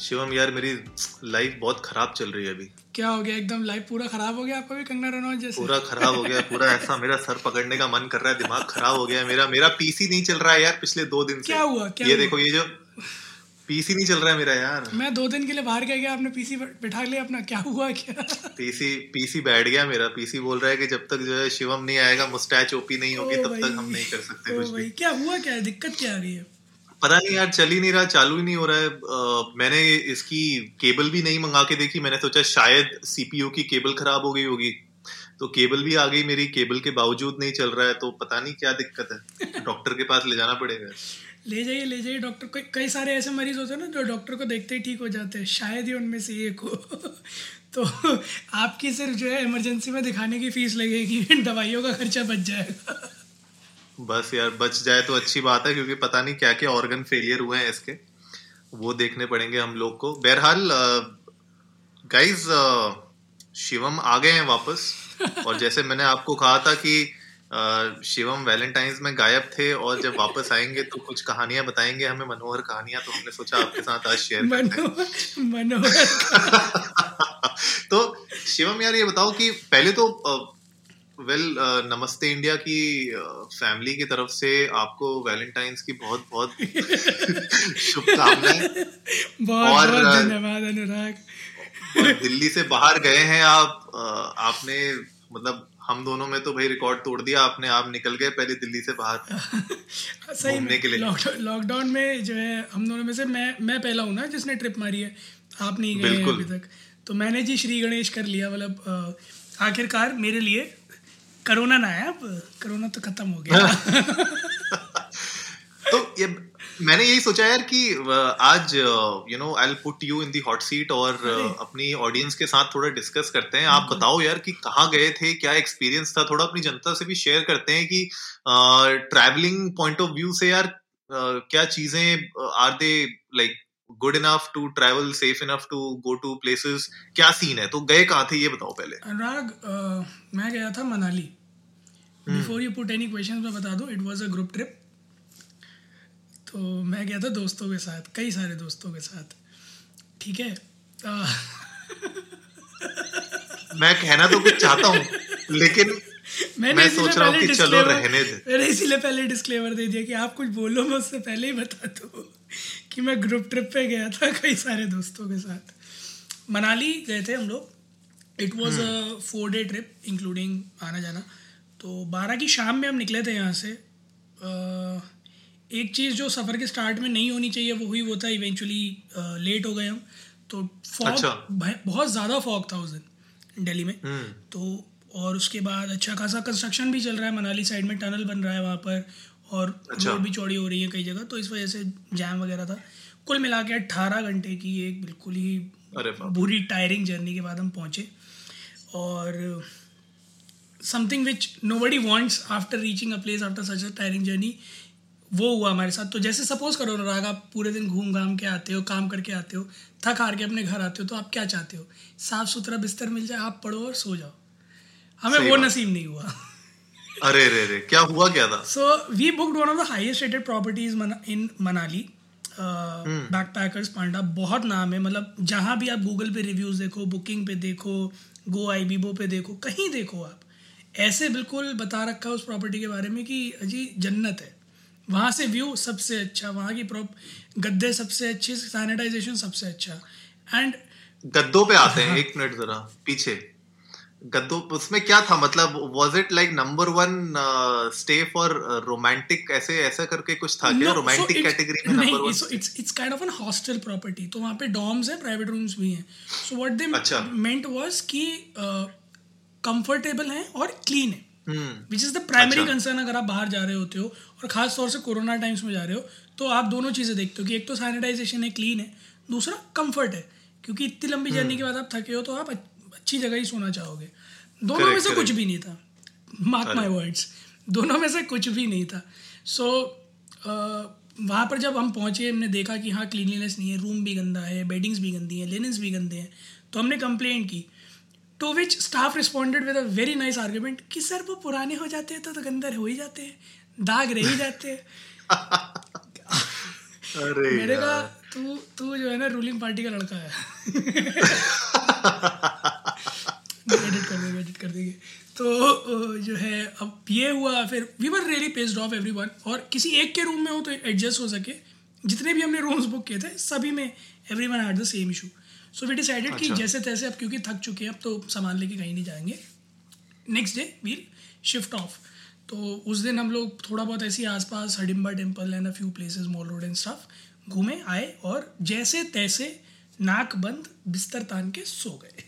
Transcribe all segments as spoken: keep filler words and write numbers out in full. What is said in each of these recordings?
शिवम यार, मेरी लाइफ बहुत खराब चल रही है अभी। क्या हो गया? एकदम लाइफ पूरा खराब हो गया आपका भी कंगना रनौत जैसे? पूरा खराब हो गया, पूरा ऐसा मेरा सर पकड़ने का मन कर रहा है, दिमाग खराब हो गया मेरा। मेरा पीसी नहीं चल रहा है यार पिछले दो दिन से। क्या हुआ? क्या ये हुआ? देखो, ये जो पीसी नहीं चल रहा है मेरा यार। मैं दो दिन के लिए बाहर गया, आपने पीसी बिठा लिया अपना? क्या हुआ? क्या पीसी पीसी बैठ गया मेरा। पीसी बोल रहा है कि जब तक जो है शिवम नहीं आएगा, मुस्टैच ओपी नहीं होगी, तब तक हम नहीं कर सकते कुछ भी। क्या हुआ? क्या दिक्कत क्या आ रही है? पता नहीं यार, चल ही नहीं रहा, चालू ही नहीं हो रहा है। आ, मैंने इसकी केबल भी नहीं मंगा के देखी। मैंने सोचा शायद सीपीयू की केबल खराब हो गई होगी, तो केबल भी आ गई मेरी। केबल के बावजूद नहीं चल रहा है, तो पता नहीं क्या दिक्कत है। डॉक्टर के पास ले जाना पड़ेगा। ले जाइए ले जाइए डॉक्टर को। कई सारे ऐसे मरीज होते हैं ना जो डॉक्टर को देखते ही ठीक हो जाते हैं, शायद ही उनमें से एक हो। तो आपकी सिर्फ जो है इमरजेंसी में दिखाने की फीस लगेगी, दवाइयों का खर्चा बच जाएगा। बस यार, बच जाए तो अच्छी बात है, क्योंकि पता नहीं क्या क्या ऑर्गन फेलियर हुए हैं इसके, वो देखने पड़ेंगे हम लोग को। बहरहाल गाइस, शिवम आ गए हैं वापस। और जैसे मैंने आपको कहा था कि uh, शिवम वैलेंटाइंस में गायब थे और जब वापस आएंगे तो कुछ कहानियां बताएंगे हमें, मनोहर कहानियां, तो हमने सोचा आपके साथ आज शेयर करें। मनोहर तो शिवम यार, ये बताओ कि पहले तो uh, वेल well, uh, नमस्ते इंडिया की फैमिली uh, की तरफ से आपको वैलेंटाइंस की बहुत बहुत शुभकामनाएं। बहुत धन्यवाद अनुराग। दिल्ली से बाहर गए हैं आप। uh, आपने मतलब हम दोनों में तो भाई रिकॉर्ड तोड़ दिया आपने। आप निकल गए पहले दिल्ली से बाहर घूमने के लिए। लॉकडाउन में जो है हम दोनों में से मैं मैं पहला हूँ ना जिसने ट्रिप मारी है। आप नहीं गए अभी तक, तो मैंने जी श्री गणेश कर लिया। मतलब आखिरकार मेरे लिए कोरोना ना आया। अब कोरोना तो खत्म हो गया। तो ये मैंने यही सोचा यार कि आज you know I will put you in the hot seat और अपनी ऑडियंस के साथ थोड़ा डिस्कस करते हैं। आप बताओ यार कि कहाँ गए थे, क्या एक्सपीरियंस था, थोड़ा अपनी जनता से भी शेयर करते हैं कि ट्रैवलिंग पॉइंट ऑफ व्यू से यार क्या चीजें are they like good enough to travel, safe enough to go to places, क्या सीन है? तो गए कहाँ थे ये बताओ पहले। अनुराग, uh, मैं गया था Manali. Before you put any questions, मैं बता दूँ, it was a group trip। तो मैं गया था दोस्तों के साथ, कई सारे दोस्तों के साथ, ठीक है। uh... मैं कहना तो कुछ चाहता हूँ लेकिन मैं सोच रहा हूँ कि चलो रहने दे। मैंने इसीलिए पहले डिस्क्लेमर दे दिया कि आप कुछ बोलो मैं उससे पहले ही बता दूँ कि मैं ग्रुप ट्रिप पे गया था कई सारे दोस्तों के साथ। मनाली गए थे हम लोग। It was a four day trip including आना जाना। तो बारह की शाम में हम निकले थे यहाँ से। uh, एक चीज़ जो सफ़र के स्टार्ट में नहीं होनी चाहिए वो हुई। वो था इवेंचुअली uh, लेट हो गए हम। तो फॉग अच्छा। बहुत ज़्यादा फॉग था उस दिन दिल्ली में। हुँ. तो और उसके बाद अच्छा खासा कंस्ट्रक्शन भी चल रहा है मनाली साइड में, टनल बन रहा है वहाँ पर और अच्छा। रोड भी चौड़ी हो रही है कई जगह, तो इस वजह से जैम वगैरह था। कुल मिला के अट्ठारह घंटे की एक बिल्कुल ही बुरी टायरिंग जर्नी के बाद हम पहुँचे। और something which nobody wants after reaching a place after such a tiring journey, वो हुआ हमारे साथ। तो जैसे सपोज करो अनुराग, आप पूरे दिन घूम घाम के आते हो, काम करके आते हो, थक हार के अपने घर आते हो, तो आप क्या चाहते हो? साफ़ सुथरा बिस्तर मिल जाए, आप पढ़ो और सो जाओ। हमें वो नसीब नहीं हुआ। अरे रे रे, क्या हुआ क्या था? So we booked one of the highest rated properties in Manali. Backpackers Panda, बहुत नाम है। मतलब जहाँ भी आप गूगल पे रिव्यूज देखो, बुकिंग पे देखो, गो आई बीबो पे देखो, कहीं देखो, आप ऐसे बिल्कुल बता रखा है उस प्रॉपर्टी के बारे में कि अजी जन्नत है। वहाँ से व्यू सबसे अच्छा, वहाँ की प्रॉप गद्दे सबसे अच्छे, सैनिटाइजेशन सबसे अच्छा। एंड गद्दों पे आते हैं एक मिनट जरा पीछे। गद्दों उसमें क्या था? मतलब was it like number one stay for romantic, ऐसे ऐसा करके कुछ था क्या? रोमांटिक कैटेगरी में number one. So it's it's kind of an hostel property. तो वहाँ पे डॉर्म्स हैं, प्राइवेट रूम्स भी हैं। So what they meant was कि कंफर्टेबल हैं और क्लीन है, which is the primary concern. अगर आप बाहर जा रहे होते हो और खास तौर से कोरोना टाइम्स में जा रहे हो, तो आप दोनों चीज़ें देखते हो कि एक तो सैनिटाइजेशन है, क्लीन है, दूसरा कम्फर्ट है। क्योंकि इतनी लंबी जर्नी के बाद आप थके हो तो आप अच्छी जगह ही सोना चाहोगे. दोनों में से कुछ भी नहीं था, मार्क माय वर्ड्स, दोनों में से कुछ भी नहीं था. सो वहाँ पर जब हम पहुँचे हमने देखा कि हाँ क्लीनलीनेस नहीं है, रूम भी गंदा है, बेडिंग्स भी गंदी हैं, लिनन्स भी गंदे हैं. तो हमने कंप्लेंट की, to which staff responded with a very nice argument कि सर वो पुराने हो जाते हैं तो तो गंदे हो ही जाते हैं, दाग रह ही जाते हैं. मेरे का तू तू जो है ना रूलिंग पार्टी का लड़का है. एडिट कर देंगे एडिट कर देंगे तो जो है अब ये हुआ. फिर we were really pissed off everyone. और किसी एक के रूम में हो तो एडजस्ट हो सके, जितने भी हमने रूम्स बुक किए थे सभी में everyone had the same issue. So we decided कि जैसे तैसे अब क्योंकि थक चुके हैं अब तो सामान लेके कहीं नहीं जाएंगे, next day we'll shift off. तो उस दिन हम लोग थोड़ा बहुत ऐसे आसपास Hadimba temple and a few places mall road and stuff घूमे आए और जैसे तैसे नाक बंद बिस्तर तान के सो गए.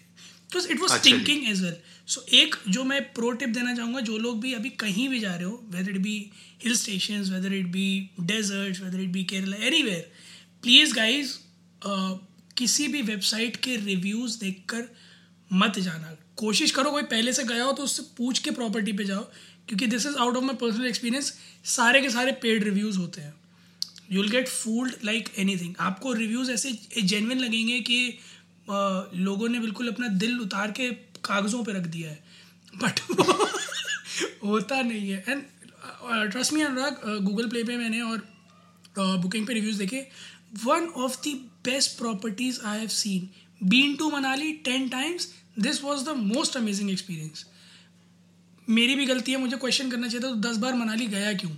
तो it was stinking as well. So एक जो मैं प्रो टिप देना चाहूँगा, जो लोग भी अभी कहीं भी जा रहे हो, whether it be hill stations, whether it be deserts, whether it be Kerala, anywhere, please guys किसी भी वेबसाइट के रिव्यूज़ देखकर मत जाना. कोशिश करो कोई पहले से गया हो तो उससे पूछ के प्रॉपर्टी पे जाओ, क्योंकि this is out of my personal experience. सारे के सारे पेड रिव्यूज़ होते हैं, you will get fooled like anything. आपको रिव्यूज़ ऐसे जेन्युइन लगेंगे कि Uh, लोगों ने बिल्कुल अपना दिल उतार के कागज़ों पे रख दिया है, बट होता नहीं है. And trust me Anurag, Google Play पे मैंने और बुकिंग uh, पे रिव्यूज़ देखे. One of the best properties I have seen, been to Manali ten times, this was the most amazing experience. मेरी भी गलती है, मुझे क्वेश्चन करना चाहिए था तो दस बार मनाली गया क्यों.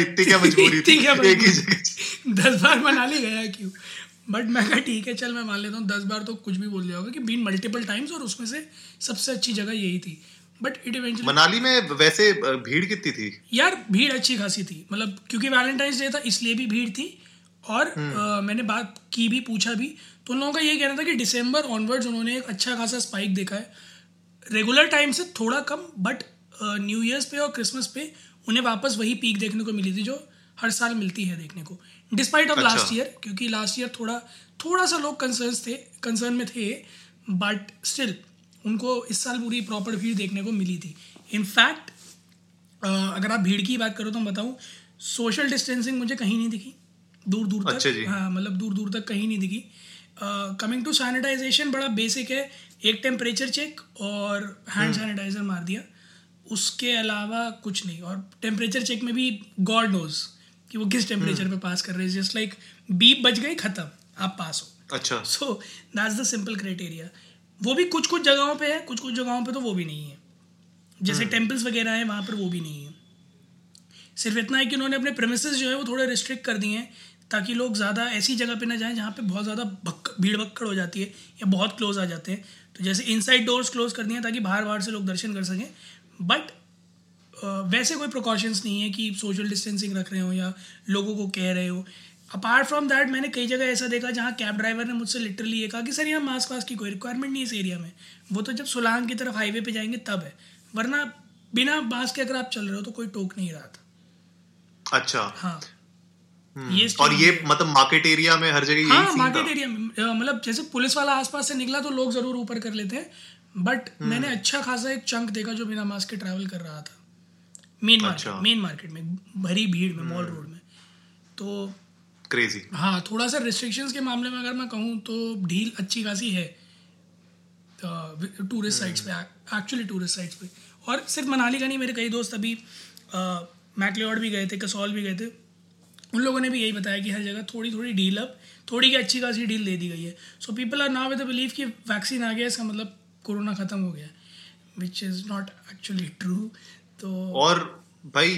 इतनी क्या मजबूरी थी, दस बार मनाली गया क्यों. बट मैं कहा ठीक है चल मैं मान लेता हूँ, दस बार तो कुछ भी बोल दिया होगा कि बीन मल्टीपल टाइम्स, और उसमें से सबसे अच्छी जगह यही थी. But it eventually. मनाली में वैसे भीड़ कितनी थी यार? भीड़ अच्छी खासी थी, मतलब क्योंकि वैलेंटाइंस डे था इसलिए भी भीड़ थी. और आ, मैंने बात की भी, पूछा भी, तो उन लोगों का ये कहना था कि डिसम्बर ऑनवर्ड्स उन्होंने एक अच्छा खासा स्पाइक देखा है, रेगुलर टाइम से थोड़ा कम, बट न्यू ईयर्स पे और क्रिसमस पे उन्हें वापस वही पीक देखने को मिली थी जो हर साल मिलती है देखने को, डिस्पाइट ऑफ लास्ट ईयर. क्योंकि लास्ट ईयर थोड़ा थोड़ा सा लोग कंसर्न्स थे कंसर्न में थे, बट स्टिल उनको इस साल पूरी प्रॉपर भीड़ देखने को मिली थी. इनफैक्ट uh, अगर आप भीड़ की बात करो तो मैं बताऊँ, सोशल डिस्टेंसिंग मुझे कहीं नहीं दिखी, दूर दूर तक, हाँ मतलब दूर दूर तक कहीं नहीं दिखी. कमिंग टू सैनिटाइजेशन, बड़ा बेसिक है, एक टेम्परेचर चेक और हैंड सैनिटाइजर मार दिया, उसके अलावा कुछ नहीं. और टेम्परेचर चेक में भी गॉड नोज कि वो किस टेम्परेचर पे पास कर रहे हैं, जस्ट लाइक बीप बज गई खत्म, आप पास हो. अच्छा, so that's the simple criteria. वो भी कुछ कुछ जगहों पे है, कुछ कुछ जगहों पे तो वो भी नहीं है, जैसे टेम्पल्स वगैरह हैं वहाँ पर वो भी नहीं है. सिर्फ इतना है कि उन्होंने अपने प्रेमिसेस जो है वो थोड़े रिस्ट्रिक्ट कर दिए हैं ताकि लोग ज़्यादा ऐसी जगह पे ना जाएं जहाँ पे बहुत ज़्यादा भीड़ भक्कड़ हो जाती है या बहुत क्लोज आ जाते हैं. तो जैसे इनसाइड डोर्स क्लोज कर दिए हैं ताकि बाहर बाहर से लोग दर्शन कर सकें. बट Uh, वैसे कोई प्रिकॉशंस नहीं है कि सोशल डिस्टेंसिंग रख रहे हो या लोगों को कह रहे हो. अपार्ट फ्रॉम दैट मैंने कई जगह ऐसा देखा जहाँ कैब ड्राइवर ने मुझसे लिटरली ये कहा कि सर यहाँ मास्क वास्क की कोई रिक्वायरमेंट नहीं है इस एरिया में, वो तो जब सोलांग की तरफ हाईवे पे जाएंगे तब है, वरना बिना मास्क के अगर आप चल रहे हो तो कोई टोक नहीं रहा था. अच्छा, हाँ ये और ये मतलब मार्केट एरिया में हर जगह, हाँ मार्केट एरिया में, मतलब जैसे पुलिस वाला आसपास से निकला तो लोग ज़रूर ऊपर कर लेते हैं, बट मैंने अच्छा खासा एक चंक देखा जो बिना मास्क के ट्रैवल कर रहा था मेन मार्केट मेन मार्केट में भरी भीड़ में मॉल रोड में. तो क्रेजी, हाँ थोड़ा सा रिस्ट्रिक्शंस के मामले में अगर मैं कहूँ तो ढील अच्छी खासी है टूरिस्ट साइट्स पे, एक्चुअली टूरिस्ट साइट्स पे. और सिर्फ मनाली का नहीं, मेरे कई दोस्त अभी मैकलियोड भी गए थे, कसौल भी गए थे, उन लोगों ने भी यही बताया कि हर जगह थोड़ी थोड़ी ढील, अब थोड़ी की अच्छी खासी ढील दे दी गई है. So people are now with the believe कि वैक्सीन आ गया इसका मतलब कोरोना ख़त्म हो गया, which is not actually true. तो और भाई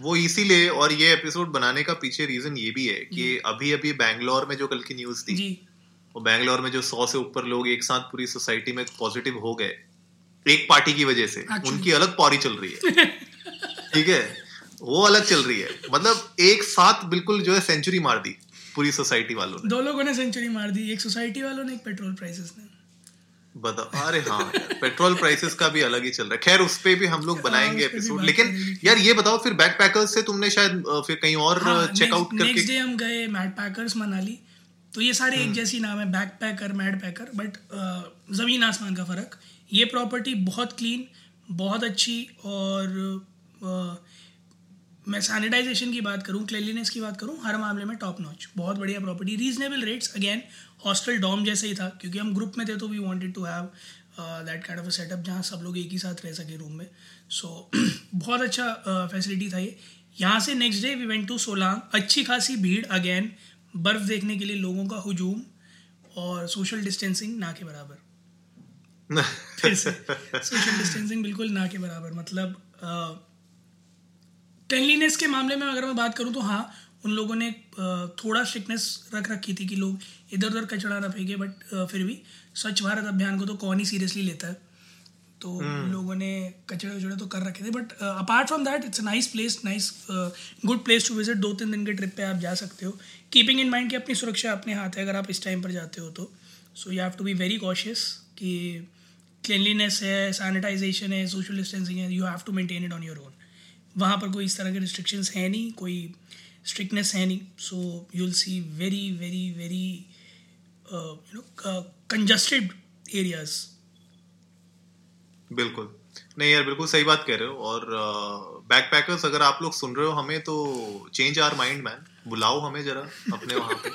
वो इसीलिए, और ये एपिसोड बनाने का पीछे रीजन ये भी है कि अभी अभी बैंगलोर में जो कल की न्यूज थी, वो बैंगलोर में जो सौ से ऊपर लोग एक साथ पूरी सोसाइटी में पॉजिटिव हो गए एक पार्टी की वजह से, उनकी अलग पौरी चल रही है, ठीक है, वो अलग चल रही है, मतलब एक साथ बिल्कुल जो है सेंचुरी मार दी पूरी सोसाइटी वालों ने. दो लोगों ने सेंचुरी मार दी, एक सोसाइटी वालों ने, एक पेट्रोल प्राइसेस ने. बता, अरे हाँ पेट्रोल प्राइसेस का भी अलग ही चल रहा है. खैर उस पे भी हम लोग बनाएंगे एपिसोड. लेकिन यार ये बताओ, फिर बैकपैकर्स से तुमने शायद फिर कहीं और चेकआउट करके, नेक्स्ट डे हम गए मैडपैकर्स मनाली. तो ये सारे एक जैसी नाम है, बैकपैकर, मैडपैकर, बट ज़मीन आसमान का फ़र्क। ये प्रॉपर्टी बहुत क्लीन, बहुत अच्छी, और आ, मैं सैनिटाइजेशन की बात करूँ, क्लिनलीनेस की बात करूँ, हर मामले में टॉप नॉच, बहुत बढ़िया property, reasonable rates. Again hostel dorm जैसा ही था, क्योंकि हम ग्रुप में थे तो we wanted to have that kind of a setup जहाँ सब लोग एक ही साथ रह सके रूम में। सो so, बहुत अच्छा फैसिलिटी uh, था ये। यहाँ से next day we went to Solang. अच्छी खासी भीड़, अगेन बर्फ़ देखने के लिए लोगों का हुजूम और सोशल डिस्टेंसिंग ना के बराबर फिर से सोशल डिस्टेंसिंग बिल्कुल ना के बराबर। मतलब क्लिनलीनेस uh, के मामले में अगर मैं बात करूँ तो हाँ, उन लोगों ने uh, थोड़ा स्ट्रिक्टनेस रख रखी थी कि लोग इधर उधर कचरा ना फेंके, बट uh, फिर भी स्वच्छ भारत अभियान को तो कौन ही सीरियसली लेता है, तो hmm. लोगों ने कचड़े उचड़े तो कर रखे थे। But apart from that it's a nice place, nice good place to visit. दो तीन दिन के ट्रिप पे आप जा सकते हो, कीपिंग इन माइंड कि अपनी सुरक्षा अपने हाथ है अगर आप इस टाइम पर जाते हो तो। So you have to be very cautious कि क्लिनलीनेस है, सैनिटाइजेशन है, सोशल डिस्टेंसिंग है, you have to maintain it on your own. वहाँ पर कोई इस तरह के रिस्ट्रिक्शंस है नहीं, कोई स्ट्रिक्टनेस है नहीं, so you will see very very very you know congested areas. बिल्कुल नहीं यार, बिल्कुल सही बात कह रहे हो। और बैकपैकर्स uh, अगर आप लोग सुन रहे हो हमें, तो चेंज आवर माइंड मैन, बुलाओ हमें जरा अपने वहां पे,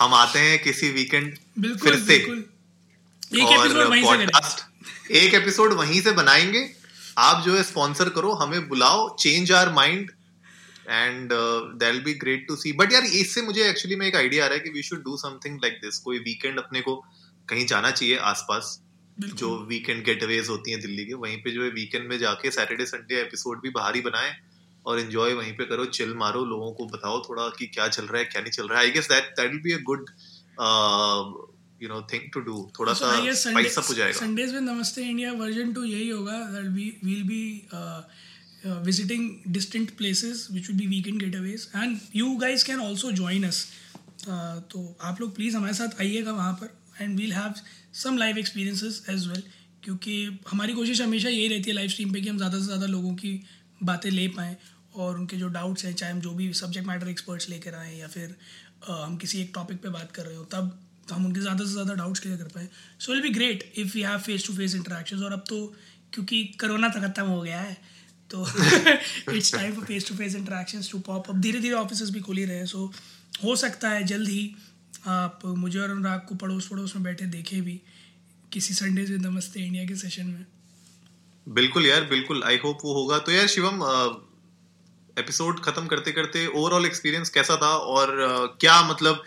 हम आते हैं किसी वीकेंड फिर से, और एक एपिसोड वहीं से बनाएंगे। आप जो है स्पॉन्सर करो, हमें बुलाओ, change our mind, and that will be great to see. But यार इससे मुझे एक्चुअली में एक आइडिया आ रहा है कि we should do something like this. कोई वीकेंड अपने को कहीं जाना चाहिए आसपास, जो वीकेंड गेटअवेज होती हैं दिल्ली के, वहीं पे जो है वीकेंड में जाके सैटरडे संडे एपिसोड भी बाहर ही बनाएं और एंजॉय वहीं पे करो, चिल मारो, लोगों को बताओ थोड़ा कि क्या चल रहा है क्या नहीं चल रहा है। I guess that that will be a good you know thing to do. थोड़ा सा स्पाइस अप हो जाएगा। संडेज में नमस्ते इंडिया वर्जन टू यही होगा, that we will be visiting distant places which will be weekend getaways, and you guys can also join us. तो आप लोग प्लीज हमारे साथ आइएगा वहां पर, and we'll have some live experiences as well, क्योंकि हमारी कोशिश हमेशा यही रहती है लाइव स्ट्रीम पे कि हम ज़्यादा से ज़्यादा लोगों की बातें ले पाएँ और उनके जो डाउट्स हैं, चाहे हम जो भी सब्जेक्ट मैटर एक्सपर्ट्स लेकर आएँ या फिर आ, हम किसी एक टॉपिक पे बात कर रहे हो, तब हम उनके ज़्यादा से ज़्यादा डाउट्स क्लियर कर पाएँ। So will be great if we have face to face interactions. और अब तो क्योंकि कोरोना तो ख़त्म हो गया है, तो it's time for face to face interactions to pop up. धीरे धीरे ऑफिसेज भी खुल ही रहे हैं, सो हो सकता है जल्द ही आप मुझे और अनुराग को पड़ोस पड़ोस में बैठे देखे भी किसी संडे से नमस्ते इंडिया के सेशन में। बिल्कुल यार, बिल्कुल, आई होप वो होगा। तो यार शिवम, एपिसोड खत्म करते करते ओवरऑल एक्सपीरियंस कैसा था, और uh, क्या मतलब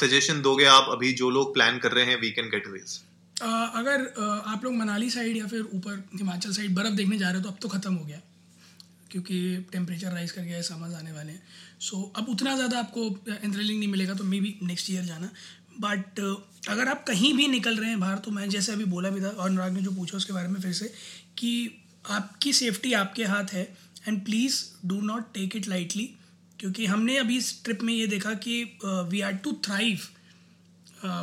सजेशन uh, दोगे आप अभी जो लोग प्लान कर रहे हैं वीकेंड गेटवेज? uh, अगर uh, आप लोग मनाली साइड या फिर ऊपर हिमाचल साइड बर्फ़ देखने जा रहे हो तो अब तो ख़त्म हो गया, क्योंकि टेम्परेचर राइज कर गया है, समझ आने वाले हैं। सो so, अब उतना ज़्यादा आपको एंथ्रिलिंग नहीं मिलेगा, तो मे बी नेक्स्ट ईयर जाना। बट uh, अगर आप कहीं भी निकल रहे हैं बाहर, तो मैं जैसे अभी बोला भी था और अनुराग ने जो पूछा उसके बारे में फिर से, कि आपकी सेफ्टी आपके हाथ है, and please do not take it lightly. क्योंकि हमने अभी इस ट्रिप में ये देखा कि we had to thrive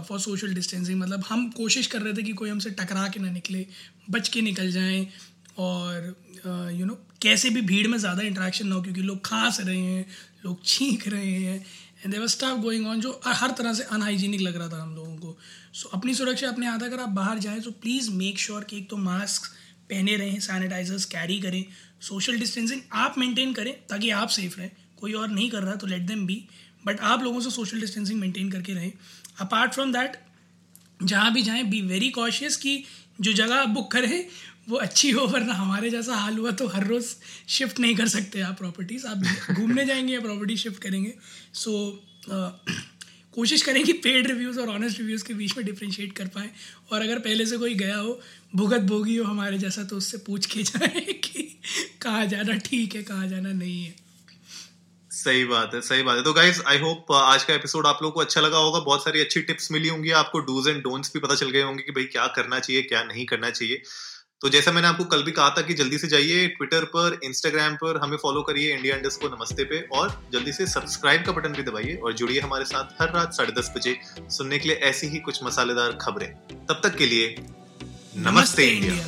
for social distancing. मतलब हम कोशिश कर रहे थे कि कोई हमसे टकरा के ना निकले, बच के निकल जाएँ, और यू नो कैसे भी भीड़ में ज़्यादा इंटरेक्शन ना हो, क्योंकि लोग खांस रहे हैं, लोग छींक रहे हैं, and there was stuff going on जो हर तरह से अनहाइजीनिक लग रहा था हम लोगों को। सो so, अपनी सुरक्षा अपने हाथ, अगर आप बाहर जाएं तो प्लीज़ मेक श्योर कि एक तो मास्क पहने रहें, सैनिटाइजर्स कैरी करें, सोशल डिस्टेंसिंग आप मेंटेन करें ताकि आप सेफ़ रहें। कोई और नहीं कर रहा तो लेट देम बी, बट आप लोगों से सोशल डिस्टेंसिंग मेंटेन करके रहें। अपार्ट फ्रॉम दैट, जहाँ भी जाएँ बी वेरी कॉशियस कि जो जगह आप बुक करें वो अच्छी हो, वरना हमारे जैसा हाल हुआ तो हर रोज़ शिफ्ट नहीं कर सकते आप प्रॉपर्टीज़। आप घूमने जाएंगे या प्रॉपर्टी शिफ्ट करेंगे। सो so, uh, कोशिश करें कि पेड रिव्यूज़ और ऑनेस्ट रिव्यूज़ के बीच में डिफ्रेंशिएट कर पाएँ, और अगर पहले से कोई गया हो, भुगत भोगी हो हमारे जैसा, तो उससे पूछ के जाएँ कि कहाँ जाना ठीक है, कहाँ जाना नहीं है। सही बात है, सही बात है। तो गाइज, आई होप आज का एपिसोड आप लोगों को अच्छा लगा होगा, बहुत सारी अच्छी टिप्स मिली होंगी आपको, डूज एंड डोंट्स भी पता चल गए होंगे कि भाई क्या करना चाहिए क्या नहीं करना चाहिए। तो जैसा मैंने आपको कल भी कहा था कि जल्दी से जाइए ट्विटर पर, इंस्टाग्राम पर, हमें फॉलो करिए इंडिया अंडरस्कोर नमस्ते पे, और जल्दी से सब्सक्राइब का बटन भी दबाइए, और जुड़िए हमारे साथ हर रात साढ़े दस बजे सुनने के लिए ऐसी ही कुछ मसालेदार खबरें। तब तक के लिए नमस्ते, नमस्ते इंडिया, इंडिया।